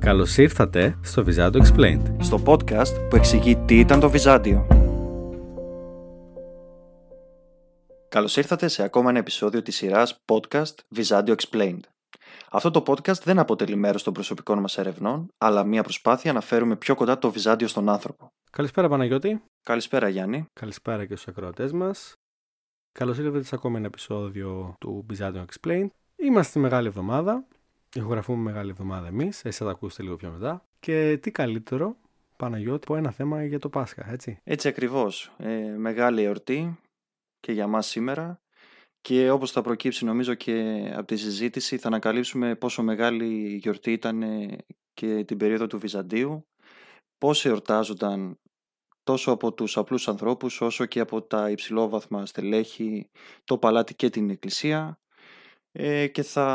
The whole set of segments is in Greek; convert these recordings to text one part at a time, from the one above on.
Καλώς ήρθατε στο Byzantio Explained, στο podcast που εξηγεί τι ήταν το Βυζάντιο. Καλώς ήρθατε σε ακόμα ένα επεισόδιο της σειράς podcast Byzantio Explained. Αυτό το podcast δεν αποτελεί μέρος των προσωπικών μας ερευνών, αλλά μια προσπάθεια να φέρουμε πιο κοντά το Βυζάντιο στον άνθρωπο. Καλησπέρα Παναγιώτη. Καλησπέρα Γιάννη. Καλησπέρα και στους ακροατές μας. Καλώς ήρθατε σε ακόμα ένα επεισόδιο του Byzantio Explained. Είμαστε μεγάλη εβδομάδα. Ηχογραφούμε μεγάλη εβδομάδα εμείς, εσείς θα τα ακούσετε λίγο πιο μετά. Και τι καλύτερο, Παναγιώτη, από ένα θέμα για το Πάσχα, έτσι. Έτσι ακριβώς. Μεγάλη εορτή και για μας σήμερα. Και όπως θα προκύψει νομίζω και από τη συζήτηση, θα ανακαλύψουμε πόσο μεγάλη γιορτή ήταν και την περίοδο του Βυζαντίου. Πώς εορτάζονταν τόσο από τους απλούς ανθρώπους, όσο και από τα υψηλόβαθμα στελέχη, το παλάτι και την εκκλησία. Και θα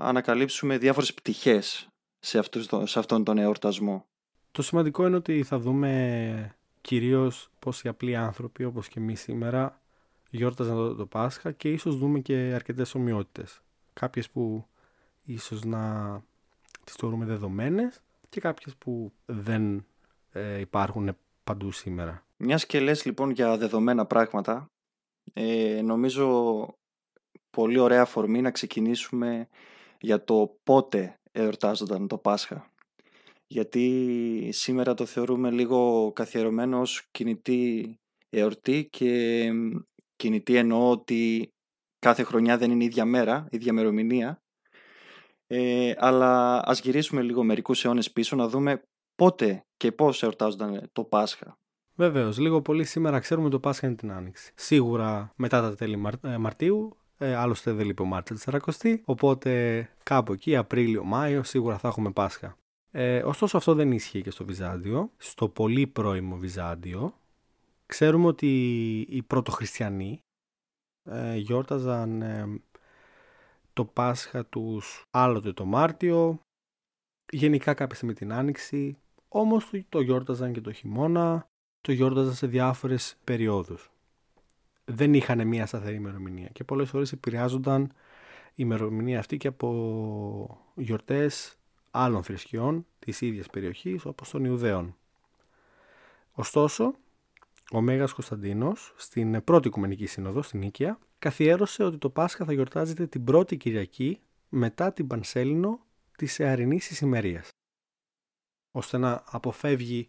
ανακαλύψουμε διάφορες πτυχές σε αυτόν τον εορτασμό. Το σημαντικό είναι ότι θα δούμε κυρίως πώς οι απλοί άνθρωποι, όπως και εμείς σήμερα, γιόρταζαν το Πάσχα και ίσως δούμε και αρκετές ομοιότητες. Κάποιες που ίσως να τις θεωρούμε δεδομένες και κάποιες που δεν υπάρχουν παντού σήμερα. Μιας και λες λοιπόν για δεδομένα πράγματα, νομίζω πολύ ωραία αφορμή να ξεκινήσουμε για το πότε εορτάζονταν το Πάσχα. Γιατί σήμερα το θεωρούμε λίγο καθιερωμένο ως κινητή εορτή και κινητή εννοώ ότι κάθε χρονιά δεν είναι η ίδια μέρα, η ίδια ημερομηνία. Αλλά ας γυρίσουμε λίγο μερικούς αιώνες πίσω να δούμε πότε και πώς εορτάζονταν το Πάσχα. Βεβαίως, λίγο πολύ σήμερα ξέρουμε το Πάσχα είναι την Άνοιξη. Σίγουρα μετά τα τέλη Μαρτίου. Άλλωστε δεν λείπει ο Μάρτιος της 40, οπότε κάπου εκεί, Απρίλιο-Μάιο, σίγουρα θα έχουμε Πάσχα. Ωστόσο αυτό δεν ίσχυε και στο Βυζάντιο. Στο πολύ πρώιμο Βυζάντιο, ξέρουμε ότι οι πρωτοχριστιανοί γιόρταζαν το Πάσχα τους άλλοτε το Μάρτιο, γενικά κάποια στιγμή την Άνοιξη, όμως το γιόρταζαν και το χειμώνα, το γιόρταζαν σε διάφορες περιόδους. Δεν είχαν μία σταθερή ημερομηνία και πολλές φορές επηρεάζονταν η ημερομηνία αυτή και από γιορτές άλλων θρησκειών της ίδιας περιοχής όπως των Ιουδαίων. Ωστόσο, ο Μέγας Κωνσταντίνος στην πρώτη Οικουμενική Σύνοδο, στην Νίκαια, καθιέρωσε ότι το Πάσχα θα γιορτάζεται την πρώτη Κυριακή μετά την Πανσέλινο της Εαρινής Ησημερίας, ώστε να αποφεύγει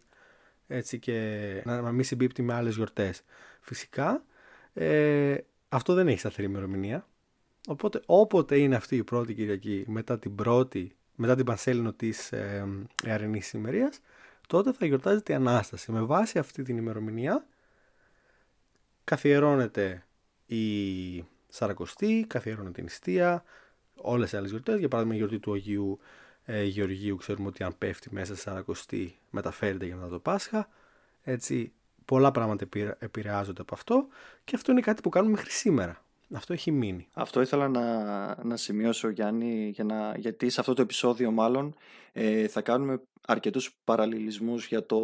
έτσι και να μην συμπίπτει με άλλες γιορτές. Φυσικά, αυτό δεν έχει σταθερή ημερομηνία. Οπότε όποτε είναι αυτή η πρώτη Κυριακή μετά την Πανσέλινο της Εαρινής Ησημερίας, τότε θα γιορτάζεται η Ανάσταση. Με βάση αυτή την ημερομηνία καθιερώνεται η 40η, καθιερώνεται η νηστεία, όλες οι άλλες γιορτές. Για παράδειγμα η γιορτή του Αγίου Γεωργίου ξέρουμε ότι αν πέφτει μέσα στη 40η μεταφέρεται για μετά το Πάσχα. Έτσι, πολλά πράγματα επηρεάζονται από αυτό και αυτό είναι κάτι που κάνουμε μέχρι σήμερα. Αυτό έχει μείνει. Αυτό ήθελα να σημειώσω, Γιάννη, γιατί σε αυτό το επεισόδιο μάλλον θα κάνουμε αρκετούς παραλληλισμούς για το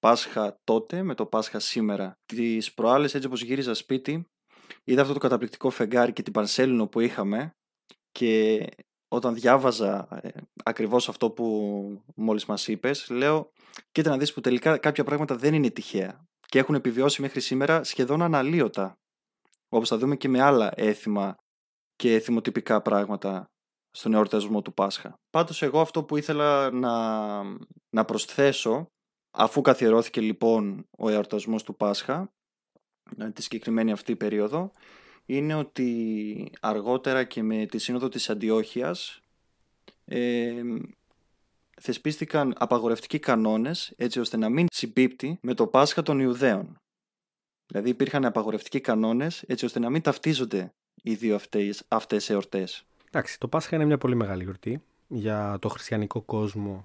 Πάσχα τότε με το Πάσχα σήμερα. Τις προάλλες, έτσι όπως γύριζα σπίτι, είδα αυτό το καταπληκτικό φεγγάρι και την Πανσέλινο που είχαμε και όταν διάβαζα ακριβώς αυτό που μόλις μας είπες, λέω κοίτα να δεις που τελικά κάποια πράγματα δεν είναι τυχαία και έχουν επιβιώσει μέχρι σήμερα σχεδόν αναλύωτα, όπως θα δούμε και με άλλα έθιμα και εθιμοτυπικά πράγματα στον εορτασμό του Πάσχα. Πάντως εγώ αυτό που ήθελα να προσθέσω, αφού καθιερώθηκε λοιπόν ο εορτασμός του Πάσχα, τη συγκεκριμένη αυτή περίοδο, είναι ότι αργότερα και με τη Σύνοδο της Αντιόχειας θεσπίστηκαν απαγορευτικοί κανόνες έτσι ώστε να μην συμπίπτει με το Πάσχα των Ιουδαίων. Δηλαδή υπήρχαν απαγορευτικοί κανόνες έτσι ώστε να μην ταυτίζονται οι δύο αυτές εορτές. Εντάξει, το Πάσχα είναι μια πολύ μεγάλη γιορτή για το χριστιανικό κόσμο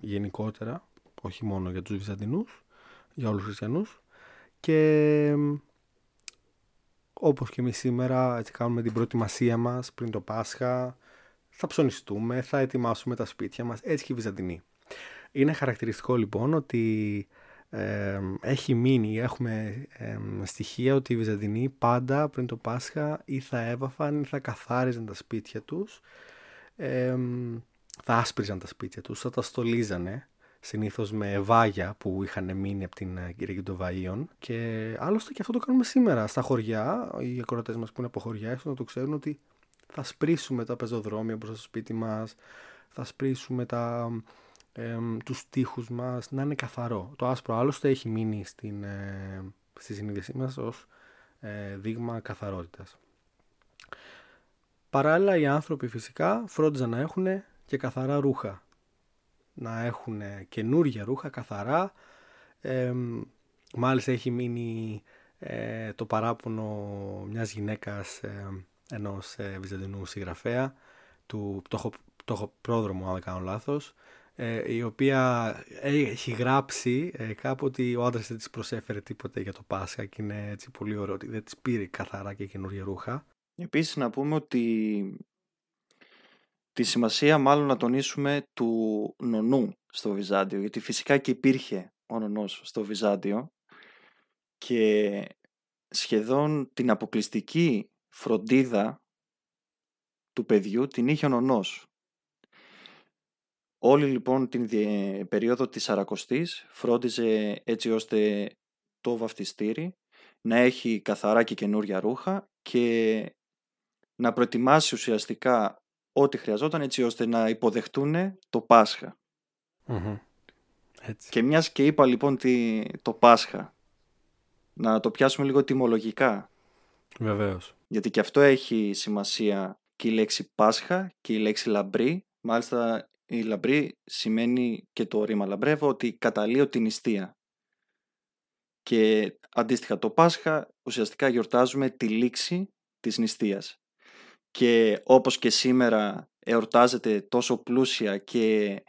γενικότερα, όχι μόνο για τους Βυζαντινούς, για όλους τους χριστιανούς και όπως και εμείς σήμερα, έτσι κάνουμε την προετοιμασία μας πριν το Πάσχα, θα ψωνιστούμε, θα ετοιμάσουμε τα σπίτια μας, έτσι και οι Βυζαντινοί. Είναι χαρακτηριστικό λοιπόν ότι έχει μείνει, έχουμε στοιχεία ότι οι Βυζαντινοί πάντα πριν το Πάσχα ή θα έβαφαν ή θα καθάριζαν τα σπίτια τους, θα άσπριζαν τα σπίτια τους, θα τα στολίζανε, συνήθως με βάγια που είχαν μείνει από την κυριακή των Βαΐων. Και άλλωστε και αυτό το κάνουμε σήμερα στα χωριά. Οι ακροατές μας που είναι από χωριά ίσως να το ξέρουν ότι θα σπρίσουμε τα πεζοδρόμια μπροστά στο σπίτι μας, θα σπρίσουμε τους τοίχους μας, να είναι καθαρό. Το άσπρο άλλωστε έχει μείνει στη συνείδησή μας ως δείγμα καθαρότητας. Παράλληλα, οι άνθρωποι φυσικά φρόντιζαν να έχουν και καθαρά ρούχα. Να έχουν καινούργια ρούχα, καθαρά. Μάλιστα έχει μείνει το παράπονο μιας γυναίκας, ενός βυζαντινού συγγραφέα, του Πτωχοπρόδρομου, αν δεν κάνω λάθος, η οποία έχει γράψει κάπου ότι ο άντρας δεν της προσέφερε τίποτε για το Πάσχα και είναι έτσι πολύ ωραίο ότι δεν της πήρε καθαρά και καινούργια ρούχα. Επίσης να πούμε ότι τη σημασία μάλλον να τονίσουμε του νονού στο Βυζάντιο, γιατί φυσικά και υπήρχε ο νονός στο Βυζάντιο και σχεδόν την αποκλειστική φροντίδα του παιδιού την είχε ο νονός. Όλη λοιπόν την περίοδο της Σαρακοστής φρόντιζε έτσι ώστε το βαφτιστήρι να έχει καθαρά και καινούρια ρούχα και να προετοιμάσει ουσιαστικά ό,τι χρειαζόταν έτσι ώστε να υποδεχτούν το Πάσχα. Mm-hmm. Έτσι. Και μιας και είπα λοιπόν το Πάσχα, να το πιάσουμε λίγο τιμολογικά. Βεβαίως. Γιατί και αυτό έχει σημασία, και η λέξη Πάσχα και η λέξη λαμπρή. Μάλιστα η λαμπρή σημαίνει και το ρήμα λαμπρεύω, ότι καταλύω την νηστεία. Και αντίστοιχα το Πάσχα ουσιαστικά γιορτάζουμε τη λήξη της νηστείας. Και όπως και σήμερα εορτάζεται τόσο πλούσια και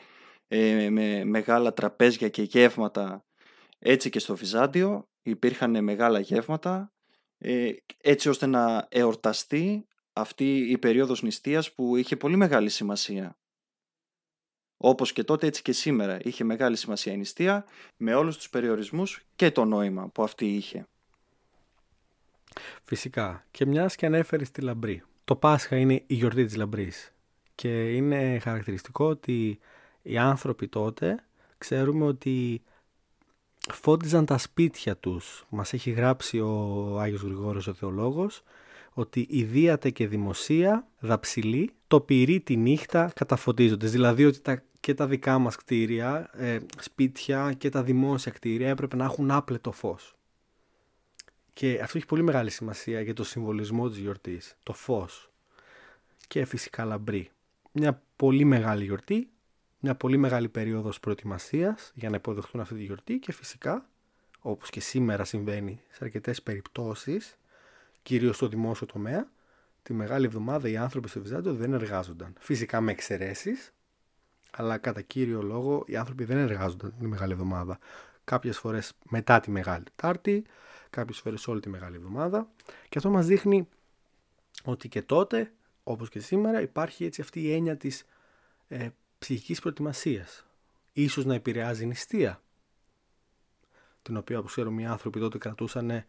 με μεγάλα τραπέζια και γεύματα, έτσι και στο Βυζάντιο υπήρχαν μεγάλα γεύματα έτσι ώστε να εορταστεί αυτή η περίοδος νηστείας που είχε πολύ μεγάλη σημασία. Όπως και τότε έτσι και σήμερα είχε μεγάλη σημασία η νηστεία με όλους τους περιορισμούς και το νόημα που αυτή είχε. Φυσικά, και μιας και ανέφερες τη λαμπρή. Το Πάσχα είναι η γιορτή της λαμπρής και είναι χαρακτηριστικό ότι οι άνθρωποι τότε, ξέρουμε ότι φώτιζαν τα σπίτια τους. Μας έχει γράψει ο Άγιος Γρηγόρης ο Θεολόγος ότι ιδίατε και δημοσία, δαψιλή, το πυρί τη νύχτα καταφωτίζοντες. Δηλαδή ότι και τα δικά μας κτίρια, σπίτια και τα δημόσια κτίρια έπρεπε να έχουν άπλετο φως. Και αυτό έχει πολύ μεγάλη σημασία για το συμβολισμό της γιορτής, το φως. Και φυσικά λαμπρή. Μια πολύ μεγάλη γιορτή, μια πολύ μεγάλη περίοδος προετοιμασίας για να υποδεχτούν αυτή τη γιορτή και φυσικά, όπως και σήμερα συμβαίνει σε αρκετές περιπτώσεις, κυρίως στο δημόσιο τομέα, τη Μεγάλη Εβδομάδα οι άνθρωποι στο Βυζάντιο δεν εργάζονταν. Φυσικά με εξαιρέσεις, αλλά κατά κύριο λόγο οι άνθρωποι δεν εργάζονταν τη Μεγάλη Εβδομάδα. Κάποιες φορές μετά τη Μεγάλη Τετάρτη, κάποιες φορές όλη τη Μεγάλη Εβδομάδα. Και αυτό μας δείχνει ότι και τότε, όπως και σήμερα, υπάρχει έτσι αυτή η έννοια της ψυχικής προετοιμασίας. Ίσως να επηρεάζει η νηστεία, την οποία, όπως ξέρουμε, οι άνθρωποι τότε κρατούσαν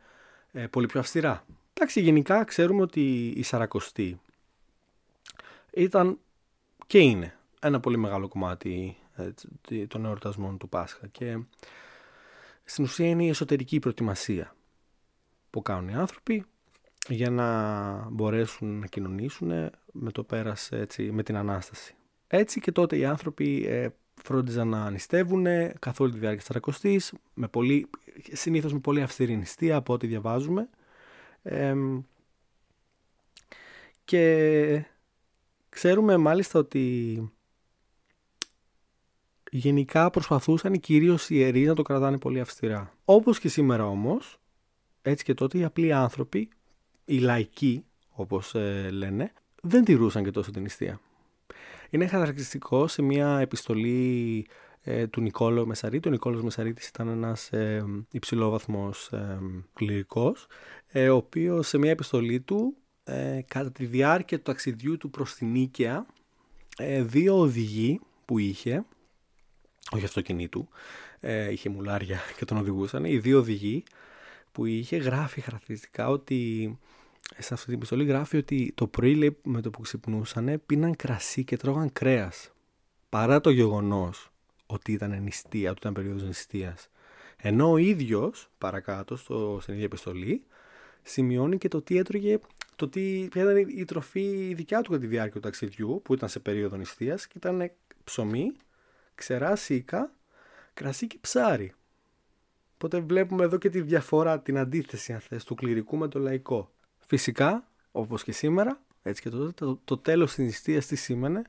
πολύ πιο αυστηρά. Εντάξει, γενικά ξέρουμε ότι η Σαρακοστή ήταν και είναι ένα πολύ μεγάλο κομμάτι των εορτασμών του Πάσχα και στην ουσία είναι η εσωτερική προετοιμασία που κάνουν οι άνθρωποι για να μπορέσουν να κοινωνήσουν με το πέρας, έτσι, με την Ανάσταση. Έτσι και τότε οι άνθρωποι φρόντιζαν να νηστεύουν καθ' όλη τη διάρκεια της Σαρακοστής, συνήθως με πολύ αυστηρή νηστεία από ό,τι διαβάζουμε. Και ξέρουμε μάλιστα ότι γενικά προσπαθούσαν κυρίως οι ιερείς να το κρατάνε πολύ αυστηρά. Όπως και σήμερα όμως, έτσι και τότε οι απλοί άνθρωποι, οι λαϊκοί όπως λένε, δεν τηρούσαν και τόσο την νηστεία. Είναι χαρακτηριστικό σε μια επιστολή του Νικόλου Μεσαρίτη. Ο Νικόλος Μεσαρίτης ήταν ένας υψηλόβαθμος κληρικός, ο οποίος σε μια επιστολή του κατά τη διάρκεια του ταξιδιού του προς την Νίκαια, δύο οδηγοί που είχε, όχι αυτοκινήτου, είχε μουλάρια και τον οδηγούσαν, οι δύο οδηγοί που είχε, γράφει χαρακτηριστικά ότι σε αυτή την επιστολή γράφει ότι το πρωί, λέει, με το που ξυπνούσαν πίναν κρασί και τρώγαν κρέας. παρά το γεγονός ότι ήταν νηστεία, ότι ήταν περίοδος νηστείας. Ενώ ο ίδιος, παρακάτω, στην ίδια επιστολή, σημειώνει και το τι έτρωγε, το τι, ποια ήταν η τροφή δικιά του κατά τη διάρκεια του ταξιδιού, που ήταν σε περίοδο νηστείας, και ήταν ψωμί, ξερά σίκα, κρασί και ψάρι. Οπότε βλέπουμε εδώ και τη διαφορά, την αντίθεση, αν θες, του κληρικού με το λαϊκό. Φυσικά, όπως και σήμερα, έτσι και τότε, το τέλος της νηστείας τι σήμαινε?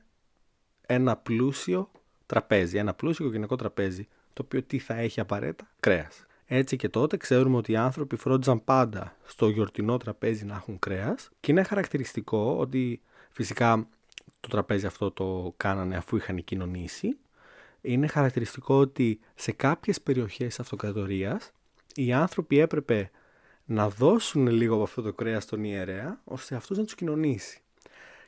Ένα πλούσιο τραπέζι, ένα πλούσιο οικογενειακό τραπέζι, το οποίο τι θα έχει απαραίτητα? Κρέας. Έτσι και τότε ξέρουμε ότι οι άνθρωποι φρόντιζαν πάντα στο γιορτινό τραπέζι να έχουν κρέας, και είναι χαρακτηριστικό ότι φυσικά το τραπέζι αυτό το κάνανε αφού είχαν κοινωνήσει. Είναι χαρακτηριστικό ότι σε κάποιες περιοχές αυτοκρατορίας οι άνθρωποι έπρεπε να δώσουν λίγο από αυτό το κρέας στον ιερέα, ώστε αυτός να τους κοινωνήσει.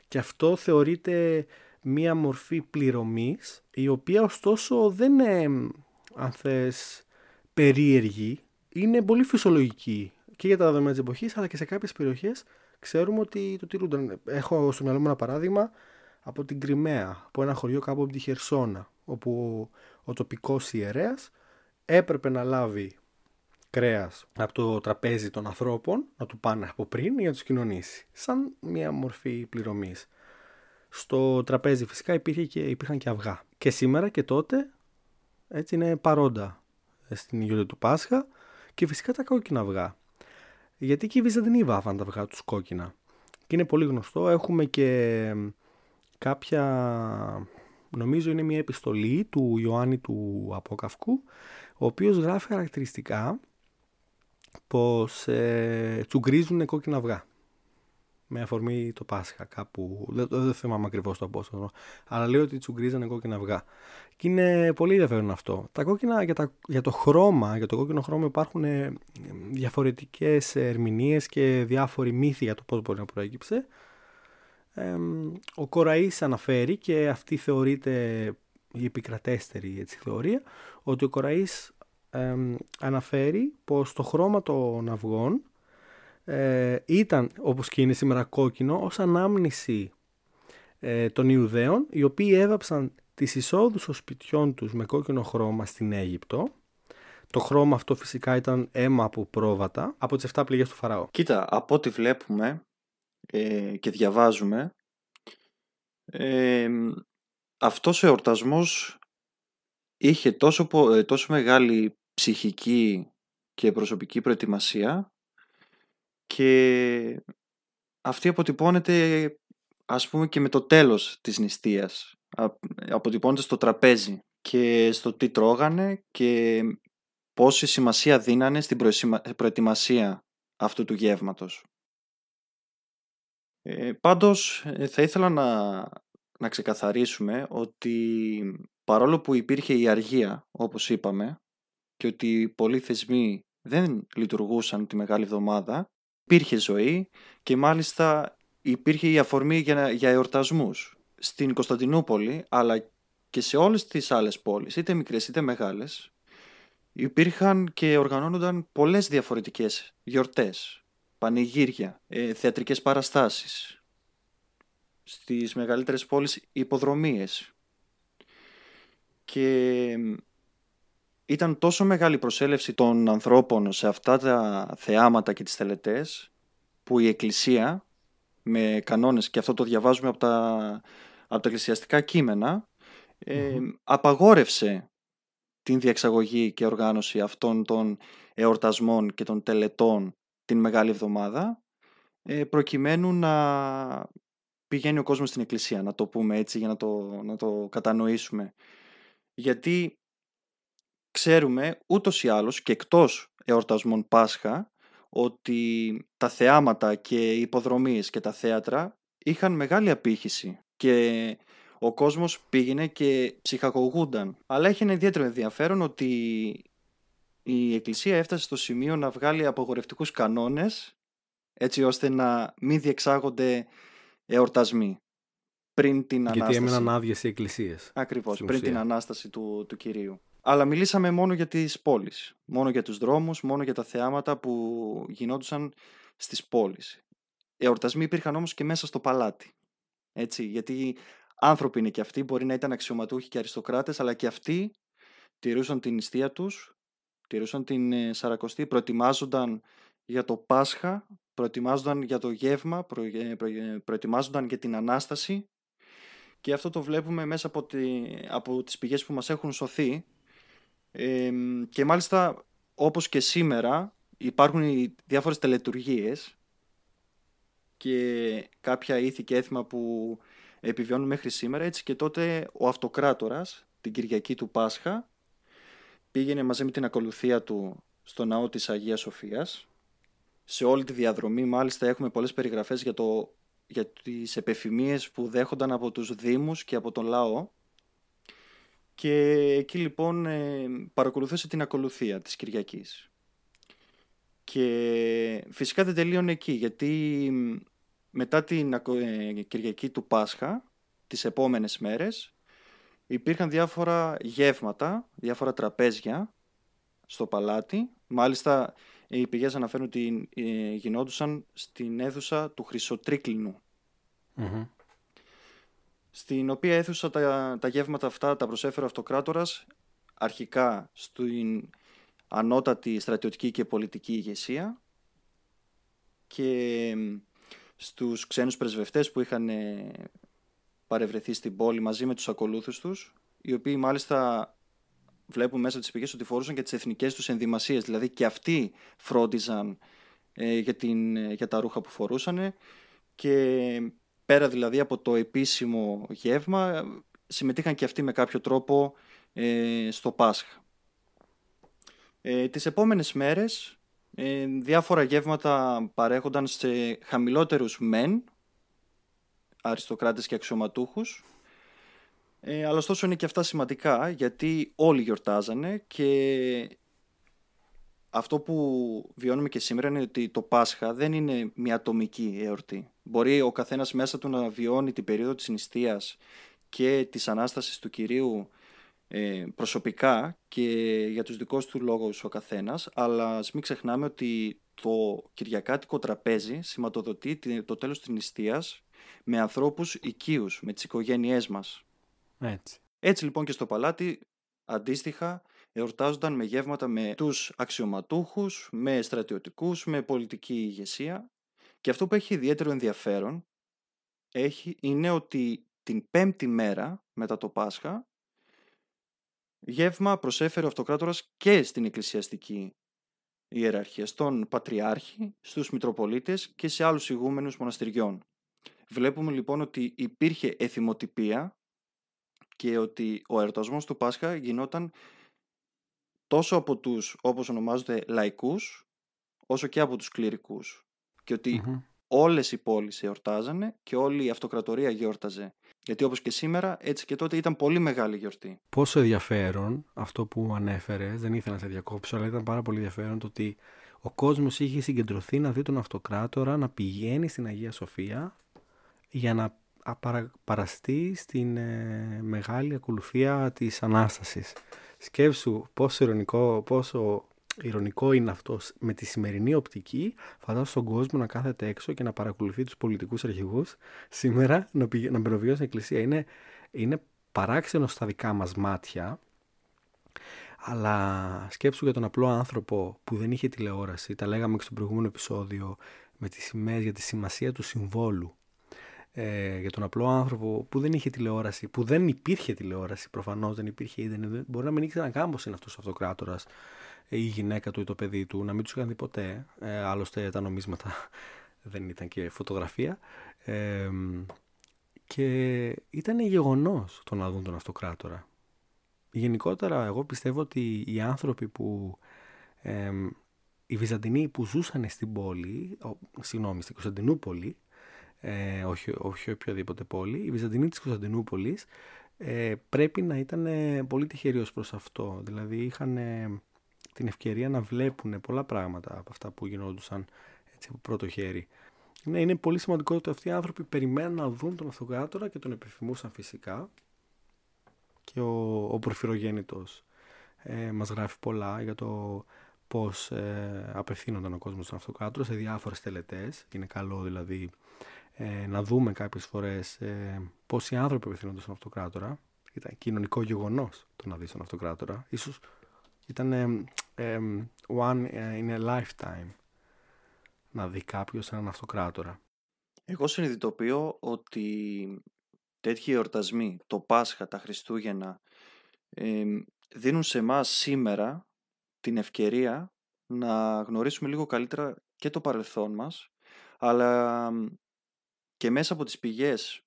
Και αυτό θεωρείται μία μορφή πληρωμής, η οποία ωστόσο δεν είναι, αν θες, περίεργη. Είναι πολύ φυσιολογική και για τα δεδομένα της εποχής, αλλά και σε κάποιες περιοχές ξέρουμε ότι το τηρούνταν. Έχω στο μυαλό μου ένα παράδειγμα από την Κριμαία, από ένα χωριό κάπου από τη Χερσόνα, όπου ο τοπικός ιερέας έπρεπε να λάβει κρέας από το τραπέζι των ανθρώπων, να του πάνε από πριν για να τους κοινωνήσει, σαν μια μορφή πληρωμής. Στο τραπέζι φυσικά υπήρχαν και αυγά. Και σήμερα και τότε έτσι είναι παρόντα στην γιορτή του Πάσχα, και φυσικά τα κόκκινα αυγά. Γιατί και οι Βυζαντινοί βάφαν τα αυγά τους κόκκινα. Και είναι πολύ γνωστό, έχουμε και κάποια... Νομίζω είναι μια επιστολή του Ιωάννη του Απόκαυκου, ο οποίος γράφει χαρακτηριστικά πως τσουγκρίζουν κόκκινα αυγά με αφορμή το Πάσχα κάπου, δεν θυμάμαι ακριβώς το απόστολο, αλλά λέει ότι τσουγκρίζανε κόκκινα αυγά. Και είναι πολύ ενδιαφέρον αυτό. Τα κόκκινα για το χρώμα, για το κόκκινο χρώμα υπάρχουν διαφορετικές ερμηνείες και διάφοροι μύθοι για το πώς μπορεί να προέκυψε. Ο Κοραής αναφέρει, και αυτή θεωρείται η επικρατέστερη, έτσι, θεωρία, ότι ο Κοραής αναφέρει πως το χρώμα των αυγών ήταν, όπως και είναι σήμερα κόκκινο, ως ανάμνηση των Ιουδαίων, οι οποίοι έβαψαν τις εισόδους των σπιτιών τους με κόκκινο χρώμα στην Αίγυπτο. Το χρώμα αυτό φυσικά ήταν αίμα από πρόβατα, από τις 7 πληγές του Φαραώ. Κοίτα, από ό,τι βλέπουμε και διαβάζουμε, αυτός ο εορτασμός είχε τόσο μεγάλη ψυχική και προσωπική προετοιμασία, και αυτή αποτυπώνεται, ας πούμε, και με το τέλος της νηστείας. Αποτυπώνεται στο τραπέζι και στο τι τρώγανε και πόση σημασία δίνανε στην προετοιμασία αυτού του γεύματος. Πάντως θα ήθελα να ξεκαθαρίσουμε ότι παρόλο που υπήρχε η αργία, όπως είπαμε, και ότι πολλοί θεσμοί δεν λειτουργούσαν τη Μεγάλη Εβδομάδα, υπήρχε ζωή, και μάλιστα υπήρχε η αφορμή για εορτασμούς. Στην Κωνσταντινούπολη, αλλά και σε όλες τις άλλες πόλεις, είτε μικρές είτε μεγάλες, υπήρχαν και οργανώνονταν πολλές διαφορετικές γιορτές, πανηγύρια, θεατρικές παραστάσεις, στις μεγαλύτερες πόλεις υποδρομίες, και ήταν τόσο μεγάλη προσέλευση των ανθρώπων σε αυτά τα θεάματα και τις τελετές, που η Εκκλησία με κανόνες, και αυτό το διαβάζουμε από τα εκκλησιαστικά κείμενα, απαγόρευσε την διεξαγωγή και οργάνωση αυτών των εορτασμών και των τελετών την Μεγάλη Εβδομάδα, προκειμένου να πηγαίνει ο κόσμος στην Εκκλησία, να το πούμε έτσι για να το κατανοήσουμε. Γιατί ξέρουμε ούτως ή άλλως, και εκτός εορτασμών Πάσχα, ότι τα θεάματα και οι υποδρομίες και τα θέατρα είχαν μεγάλη απήχηση, και ο κόσμος πήγαινε και ψυχαγωγούνταν. Αλλά έχει ένα ιδιαίτερο ενδιαφέρον ότι η Εκκλησία έφτασε στο σημείο να βγάλει απαγορευτικούς κανόνες, έτσι ώστε να μην διεξάγονται εορτασμοί πριν την Ανάσταση. Γιατί έμειναν άδειες οι εκκλησίες. Ακριβώς, πριν την Ανάσταση του Κυρίου. Αλλά μιλήσαμε μόνο για τις πόλεις, μόνο για τους δρόμους, μόνο για τα θεάματα που γινόντουσαν στις πόλεις. Εορτασμοί υπήρχαν όμως και μέσα στο παλάτι. Έτσι, γιατί άνθρωποι είναι και αυτοί, μπορεί να ήταν αξιωματούχοι και αριστοκράτες, αλλά και αυτοί τηρούσαν την νηστεία τους, τηρούσαν την Σαρακοστή, προετοιμάζονταν για το Πάσχα, προετοιμάζονταν για το γεύμα, προετοιμάζονταν για την Ανάσταση, και αυτό το βλέπουμε μέσα από τις πηγές που μας έχουν σωθεί, και μάλιστα όπως και σήμερα υπάρχουν οι διάφορες τελετουργίες και κάποια ήθη και έθιμα που επιβιώνουν μέχρι σήμερα, έτσι και τότε ο αυτοκράτορας την Κυριακή του Πάσχα πήγαινε μαζί με την ακολουθία του στο ναό της Αγίας Σοφίας. Σε όλη τη διαδρομή μάλιστα έχουμε πολλές περιγραφές για τις επεφημίες που δέχονταν από τους δήμους και από τον λαό, και εκεί λοιπόν παρακολουθούσε την ακολουθία της Κυριακής. Και φυσικά δεν τελείωνε εκεί, γιατί μετά την Κυριακή του Πάσχα, τις επόμενες μέρες, υπήρχαν διάφορα γεύματα, διάφορα τραπέζια στο παλάτι. Μάλιστα οι πηγές αναφέρουν ότι γινόντουσαν στην αίθουσα του Χρυσοτρίκλινου. Mm-hmm. Στην οποία αίθουσα τα γεύματα αυτά τα προσέφερε ο αυτοκράτορας αρχικά στην ανώτατη στρατιωτική και πολιτική ηγεσία και στους ξένους πρεσβευτές που είχαν παρευρεθεί στην πόλη μαζί με τους ακολούθους τους, οι οποίοι μάλιστα βλέπουν μέσα τις πηγές ότι φορούσαν και τις εθνικές τους ενδυμασίες, δηλαδή και αυτοί φρόντιζαν για τα ρούχα που φορούσαν, και πέρα δηλαδή από το επίσημο γεύμα συμμετείχαν και αυτοί με κάποιο τρόπο στο Πάσχα. Τις επόμενες μέρες διάφορα γεύματα παρέχονταν σε χαμηλότερους μεν, αριστοκράτες και αξιωματούχους, αλλά ωστόσο είναι και αυτά σημαντικά, γιατί όλοι γιορτάζανε, και αυτό που βιώνουμε και σήμερα είναι ότι το Πάσχα δεν είναι μια ατομική εορτή. Μπορεί ο καθένας μέσα του να βιώνει την περίοδο της νηστείας και της Ανάστασης του Κυρίου προσωπικά και για τους δικούς του λόγους ο καθένας, αλλά ας μην ξεχνάμε ότι το κυριακάτικο τραπέζι σηματοδοτεί το τέλος της νηστείας με ανθρώπους οικείους, με τις οικογένειές μας. Έτσι λοιπόν και στο παλάτι αντίστοιχα εορτάζονταν με γεύματα με τους αξιωματούχους, με στρατιωτικούς, με πολιτική ηγεσία, και αυτό που έχει ιδιαίτερο ενδιαφέρον είναι ότι την πέμπτη μέρα μετά το Πάσχα γεύμα προσέφερε ο αυτοκράτορας και στην εκκλησιαστική ιεραρχία, στον πατριάρχη, στους μητροπολίτες και σε άλλους ηγούμενους μοναστηριών. Βλέπουμε λοιπόν ότι υπήρχε εθιμοτυπία και ότι ο εορτασμός του Πάσχα γινόταν τόσο από τους, όπως ονομάζονται, λαϊκούς, όσο και από τους κληρικούς. Και ότι όλες οι πόλεις εορτάζανε και όλη η αυτοκρατορία γιόρταζε. Γιατί όπως και σήμερα, έτσι και τότε ήταν πολύ μεγάλη γιορτή. Πόσο ενδιαφέρον αυτό που ανέφερες, δεν ήθελα να σε διακόψω, αλλά ήταν πάρα πολύ ενδιαφέρον το ότι ο κόσμος είχε συγκεντρωθεί να δει τον αυτοκράτορα να πηγαίνει στην Αγία Σοφία για να παραστεί στην μεγάλη ακολουθία της Ανάστασης. Σκέψου πόσο ηρωνικό είναι αυτό με τη σημερινή οπτική. Φαντάζομαι στον κόσμο να κάθεται έξω και να παρακολουθεί τους πολιτικούς αρχηγούς σήμερα να μπαινοβιώνει στην εκκλησία. Είναι παράξενο στα δικά μας μάτια, αλλά σκέψου για τον απλό άνθρωπο που δεν είχε τηλεόραση. Τα λέγαμε και στο προηγούμενο επεισόδιο με τις σημαίες για τη σημασία του συμβόλου. Για τον απλό άνθρωπο που δεν είχε τηλεόραση, που δεν υπήρχε τηλεόραση, προφανώς δεν υπήρχε ίντερνετ, μπορεί να μην ήξεραν καν πως είναι αυτός ο αυτοκράτορας, η γυναίκα του ή το παιδί του, να μην τους είχαν δει ποτέ, άλλωστε τα νομίσματα δεν ήταν και φωτογραφία, και ήταν γεγονός το να δουν τον αυτοκράτορα. Γενικότερα εγώ πιστεύω ότι οι άνθρωποι που οι Βυζαντινοί που ζούσαν στην πόλη, στην Κωνσταντινούπολη, όχι οποιαδήποτε πόλη, οι Βυζαντινοί της Κωνσταντινούπολης πρέπει να ήταν πολύ τυχεροί προς αυτό. Δηλαδή είχαν την ευκαιρία να βλέπουν πολλά πράγματα από αυτά που γινόντουσαν έτσι, από πρώτο χέρι. Ναι, είναι πολύ σημαντικό ότι αυτοί οι άνθρωποι περιμέναν να δουν τον αυτοκράτορα και τον επιθυμούσαν φυσικά. Και ο Πορφυρογέννητος μας γράφει πολλά για το πώς απευθύνονταν ο κόσμος στον αυτοκράτορα σε διάφορες τελετές. Είναι καλό δηλαδή να δούμε κάποιες φορές πώς οι άνθρωποι απευθύνονται στον αυτοκράτορα. Ήταν κοινωνικό γεγονός το να δεις τον αυτοκράτορα. Ίσως ήταν one in a lifetime να δει κάποιος έναν αυτοκράτορα. Εγώ συνειδητοποιώ ότι τέτοιοι εορτασμοί, το Πάσχα, τα Χριστούγεννα, δίνουν σε εμάς σήμερα την ευκαιρία να γνωρίσουμε λίγο καλύτερα και το παρελθόν μας, αλλά και μέσα από τις πηγές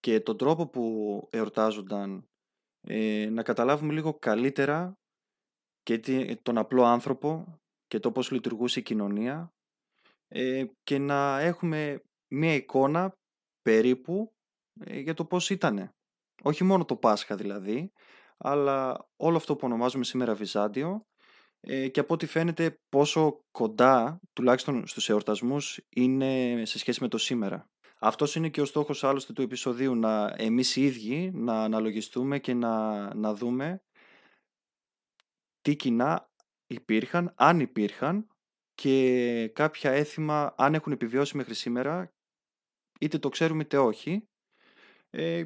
και τον τρόπο που εορτάζονταν να καταλάβουμε λίγο καλύτερα και τον απλό άνθρωπο και το πώς λειτουργούσε η κοινωνία και να έχουμε μία εικόνα περίπου για το πώς ήτανε. Όχι μόνο το Πάσχα δηλαδή, αλλά όλο αυτό που ονομάζουμε σήμερα Βυζάντιο και από ό,τι φαίνεται πόσο κοντά, τουλάχιστον στους εορτασμούς, είναι σε σχέση με το σήμερα. Αυτός είναι και ο στόχος άλλωστε του επεισοδίου, να εμείς οι ίδιοι να αναλογιστούμε και να δούμε τι κοινά υπήρχαν, αν υπήρχαν, και κάποια έθιμα αν έχουν επιβιώσει μέχρι σήμερα, είτε το ξέρουμε είτε όχι,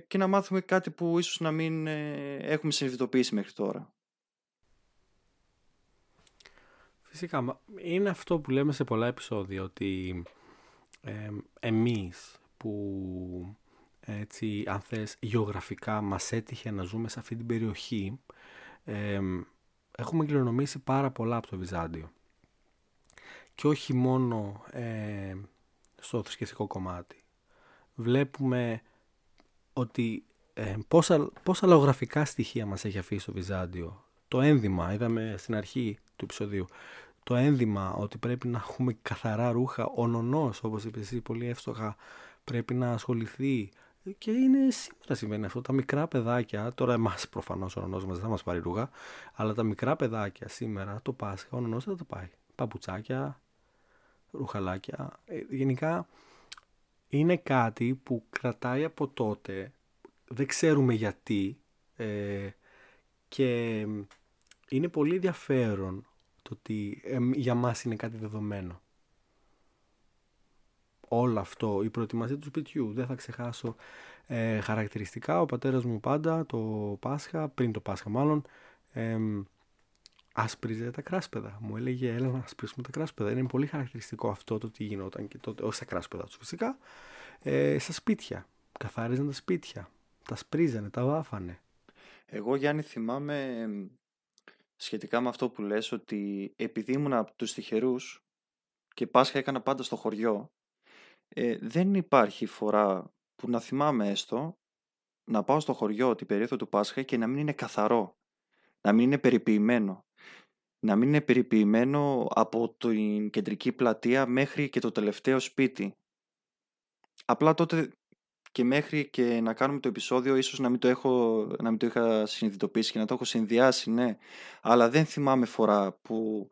και να μάθουμε κάτι που ίσως να μην έχουμε συνειδητοποιήσει μέχρι τώρα. Φυσικά, είναι αυτό που λέμε σε πολλά επεισόδια, ότι εμείς που, έτσι, αν θες, γεωγραφικά μας έτυχε να ζούμε σε αυτή την περιοχή, έχουμε κληρονομήσει πάρα πολλά από το Βυζάντιο. Και όχι μόνο στο θρησκευτικό κομμάτι. Βλέπουμε ότι πόσα λαογραφικά στοιχεία μας έχει αφήσει το Βυζάντιο. Το ένδυμα, είδαμε στην αρχή του επεισοδίου, το ένδυμα ότι πρέπει να έχουμε καθαρά ρούχα, ο νονός, όπως είπες εσύ πολύ εύστοχα, πρέπει να ασχοληθεί. Και είναι σήμερα συμβαίνει αυτό. Τα μικρά παιδάκια, τώρα εμάς προφανώς ο νονός μας δεν θα μας πάρει ρούχα, αλλά τα μικρά παιδάκια σήμερα το Πάσχα ο νονός δεν θα το πάει. Παπουτσάκια, ρουχαλάκια, γενικά είναι κάτι που κρατάει από τότε, δεν ξέρουμε γιατί, και είναι πολύ ενδιαφέρον το ότι για μας είναι κάτι δεδομένο. Όλο αυτό, η προετοιμασία του σπιτιού, δεν θα ξεχάσω χαρακτηριστικά, ο πατέρας μου πάντα το Πάσχα, πριν το Πάσχα μάλλον, άσπριζε τα κράσπεδα. Μου έλεγε, έλα να ασπρίσουμε τα κράσπεδα. Είναι πολύ χαρακτηριστικό αυτό, το τι γινόταν και τότε, όχι στα κράσπεδα τους φυσικά, στα σπίτια. Καθάριζαν τα σπίτια. Τα σπρίζανε, τα βάφανε. Εγώ, Γιάννη, θυμάμαι σχετικά με αυτό που λες, ότι επειδή ήμουν από τους τυχερούς και Πάσχα έκανα πάντα στο χωριό, δεν υπάρχει φορά που να θυμάμαι έστω να πάω στο χωριό την περίοδο του Πάσχα και να μην είναι καθαρό. Να μην είναι περιποιημένο. Να μην είναι περιποιημένο από την κεντρική πλατεία μέχρι και το τελευταίο σπίτι. Απλά τότε και μέχρι και να κάνουμε το επεισόδιο ίσως να μην το είχα συνειδητοποιήσει και να το έχω συνδυάσει, ναι. Αλλά δεν θυμάμαι φορά που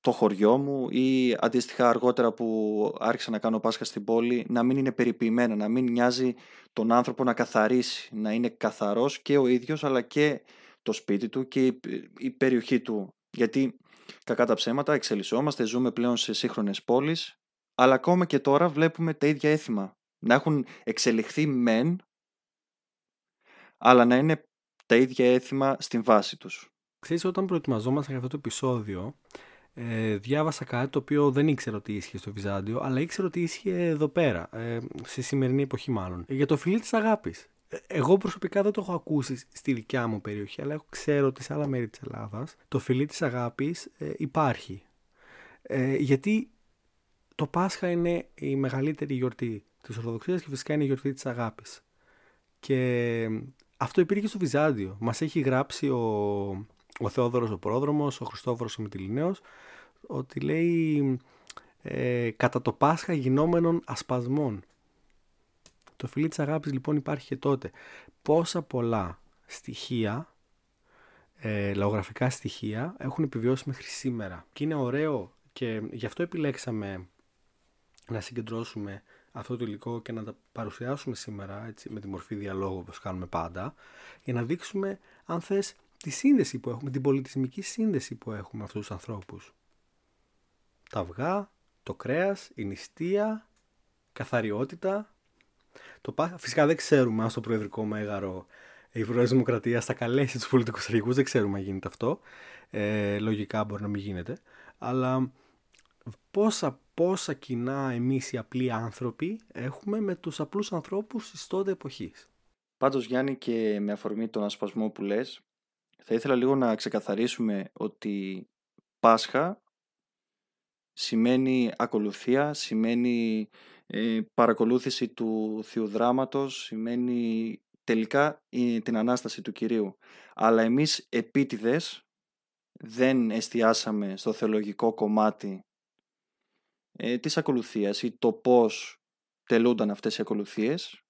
το χωριό μου ή αντίστοιχα αργότερα που άρχισα να κάνω Πάσχα στην πόλη να μην είναι περιποιημένα, να μην νοιάζει τον άνθρωπο να καθαρίσει, να είναι καθαρός και ο ίδιος αλλά και το σπίτι του και η περιοχή του. Γιατί κακά τα ψέματα, εξελισσόμαστε, ζούμε πλέον σε σύγχρονες πόλεις, αλλά ακόμα και τώρα βλέπουμε τα ίδια έθιμα. Να έχουν εξελιχθεί μεν, αλλά να είναι τα ίδια έθιμα στην βάση τους. Ξέρεις, όταν προετοιμαζόμαστε για αυτό το επεισόδιο, διάβασα κάτι το οποίο δεν ήξερα ότι ίσχυε στο Βυζάντιο, αλλά ήξερα ότι ίσχυε εδώ πέρα, στη σημερινή εποχή μάλλον, για το φιλί της αγάπης. Εγώ προσωπικά δεν το έχω ακούσει στη δικιά μου περιοχή, αλλά ξέρω ότι σε άλλα μέρη της Ελλάδας το φιλί της αγάπης υπάρχει. Γιατί το Πάσχα είναι η μεγαλύτερη γιορτή της Ορθοδοξίας και φυσικά είναι η γιορτή της αγάπης. Και αυτό υπήρχε στο Βυζάντιο. Μας έχει γράψει ο Θεόδωρος ο Πρόδρομος, ο Χριστόφορος ο Μητυλινέος, ότι λέει «κατά το Πάσχα γινόμενων ασπασμών». Το φιλί της αγάπης λοιπόν υπάρχει και τότε. Πόσα πολλά στοιχεία, λαογραφικά στοιχεία, έχουν επιβιώσει μέχρι σήμερα. Και είναι ωραίο και γι' αυτό επιλέξαμε να συγκεντρώσουμε αυτό το υλικό και να τα παρουσιάσουμε σήμερα, έτσι, με τη μορφή διαλόγου όπως κάνουμε πάντα, για να δείξουμε, αν θες, τη σύνδεση που έχουμε, την πολιτισμική σύνδεση που έχουμε με αυτούς τους ανθρώπους. Τα αυγά, το κρέας, η νηστεία, καθαριότητα. Φυσικά δεν ξέρουμε αν στο προεδρικό μέγαρο η Προεδρία Δημοκρατία θα καλέσει τους πολιτικούς αρχηγούς, δεν ξέρουμε αν γίνεται αυτό. Λογικά μπορεί να μην γίνεται. Αλλά πόσα κοινά εμείς οι απλοί άνθρωποι έχουμε με τους απλούς ανθρώπους της τότε εποχής. Πάντως, Γιάννη, και με αφορμή τον ασπασμό που λες, θα ήθελα λίγο να ξεκαθαρίσουμε ότι Πάσχα σημαίνει ακολουθία, σημαίνει παρακολούθηση του θεοδράματος, σημαίνει τελικά την Ανάσταση του Κυρίου. Αλλά εμείς επίτηδες δεν εστιάσαμε στο θεολογικό κομμάτι της ακολουθίας ή το πώς τελούνταν αυτές οι ακολουθίες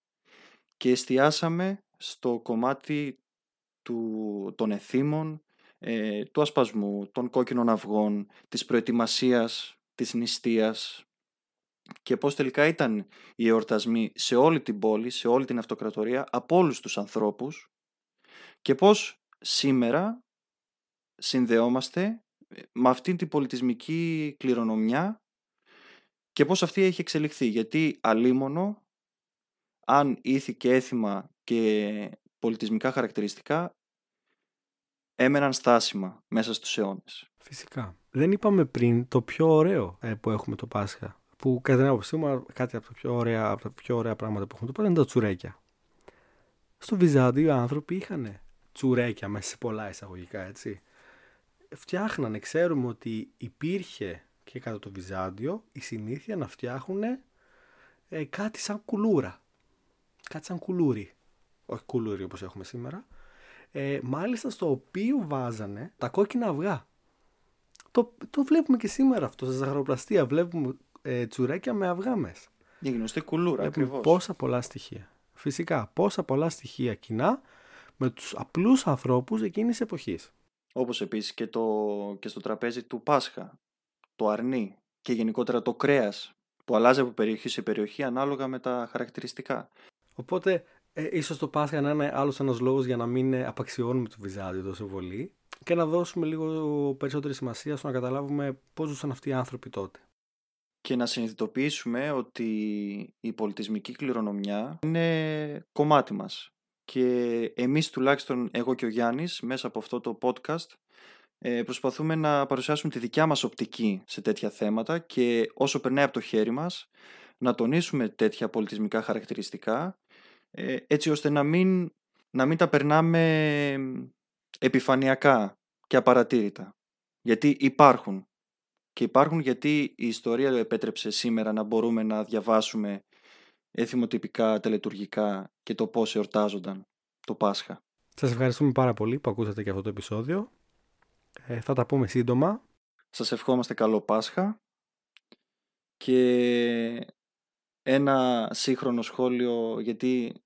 και εστιάσαμε στο κομμάτι των εθήμων, του ασπασμού, των κόκκινων αυγών, της προετοιμασίας, της νηστείας και πώς τελικά ήταν οι εορτασμοί σε όλη την πόλη, σε όλη την αυτοκρατορία, από όλους τους ανθρώπους και πώς σήμερα συνδεόμαστε με αυτήν την πολιτισμική κληρονομιά και πώς αυτή έχει εξελιχθεί, γιατί αλίμονο αν ήθη και έθιμα και πολιτισμικά χαρακτηριστικά έμεναν στάσιμα μέσα στους αιώνες. Φυσικά. Δεν είπαμε πριν το πιο ωραίο που έχουμε το Πάσχα, που κατά την άποψή μου κάτι από τα πιο ωραία πράγματα που έχουμε το Πάσχα είναι τα τσουρέκια. Στο Βυζάντιο οι άνθρωποι είχαν τσουρέκια μέσα σε πολλά εισαγωγικά, έτσι. Φτιάχνανε, ξέρουμε ότι υπήρχε και κατά το Βυζάντιο η συνήθεια να φτιάχνουν κάτι σαν κουλούρα. Κάτι σαν κουλούρι. Όχι κουλούρι όπως έχουμε σήμερα. Μάλιστα στο οποίο βάζανε τα κόκκινα αυγά. Το βλέπουμε και σήμερα αυτό. Στα ζαχαροπλαστεία βλέπουμε τσουρέκια με αυγά μέσα. Η γνωστή κουλούρα ακριβώς. Πόσα πολλά στοιχεία. Φυσικά πόσα πολλά στοιχεία κοινά με τους απλούς ανθρώπους εκείνης της εποχής. Όπως επίσης και στο τραπέζι του Πάσχα, το αρνί και γενικότερα το κρέας που αλλάζει από περιοχή σε περιοχή ανάλογα με τα χαρακτηριστικά. Οπότε ίσως το Πάσχα να είναι άλλος ένας λόγος για να μην απαξιώνουμε το Βυζάντιο τόσο πολύ και να δώσουμε λίγο περισσότερη σημασία στο να καταλάβουμε πώς ζούσαν αυτοί οι άνθρωποι τότε. Και να συνειδητοποιήσουμε ότι η πολιτισμική κληρονομιά είναι κομμάτι μας. Και εμείς τουλάχιστον εγώ και ο Γιάννης μέσα από αυτό το podcast προσπαθούμε να παρουσιάσουμε τη δικιά μας οπτική σε τέτοια θέματα και όσο περνάει από το χέρι μας να τονίσουμε τέτοια πολιτισμικά χαρακτηριστικά έτσι ώστε να μην τα περνάμε επιφανειακά και απαρατήρητα. Γιατί υπάρχουν. Και υπάρχουν γιατί η ιστορία επέτρεψε σήμερα να μπορούμε να διαβάσουμε εθιμοτυπικά, τελετουργικά και το πώς εορτάζονταν το Πάσχα. Σας ευχαριστούμε πάρα πολύ που ακούσατε και αυτό το επεισόδιο. Θα τα πούμε σύντομα. Σας ευχόμαστε καλό Πάσχα και ένα σύγχρονο σχόλιο, γιατί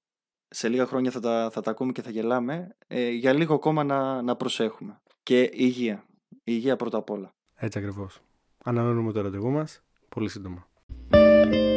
σε λίγα χρόνια θα τα ακούμε και θα γελάμε, για λίγο ακόμα να προσέχουμε. Και υγεία. Υγεία πρώτα απ' όλα. Έτσι ακριβώς. Ανανεώνουμε το ραντεβού μας πολύ σύντομα.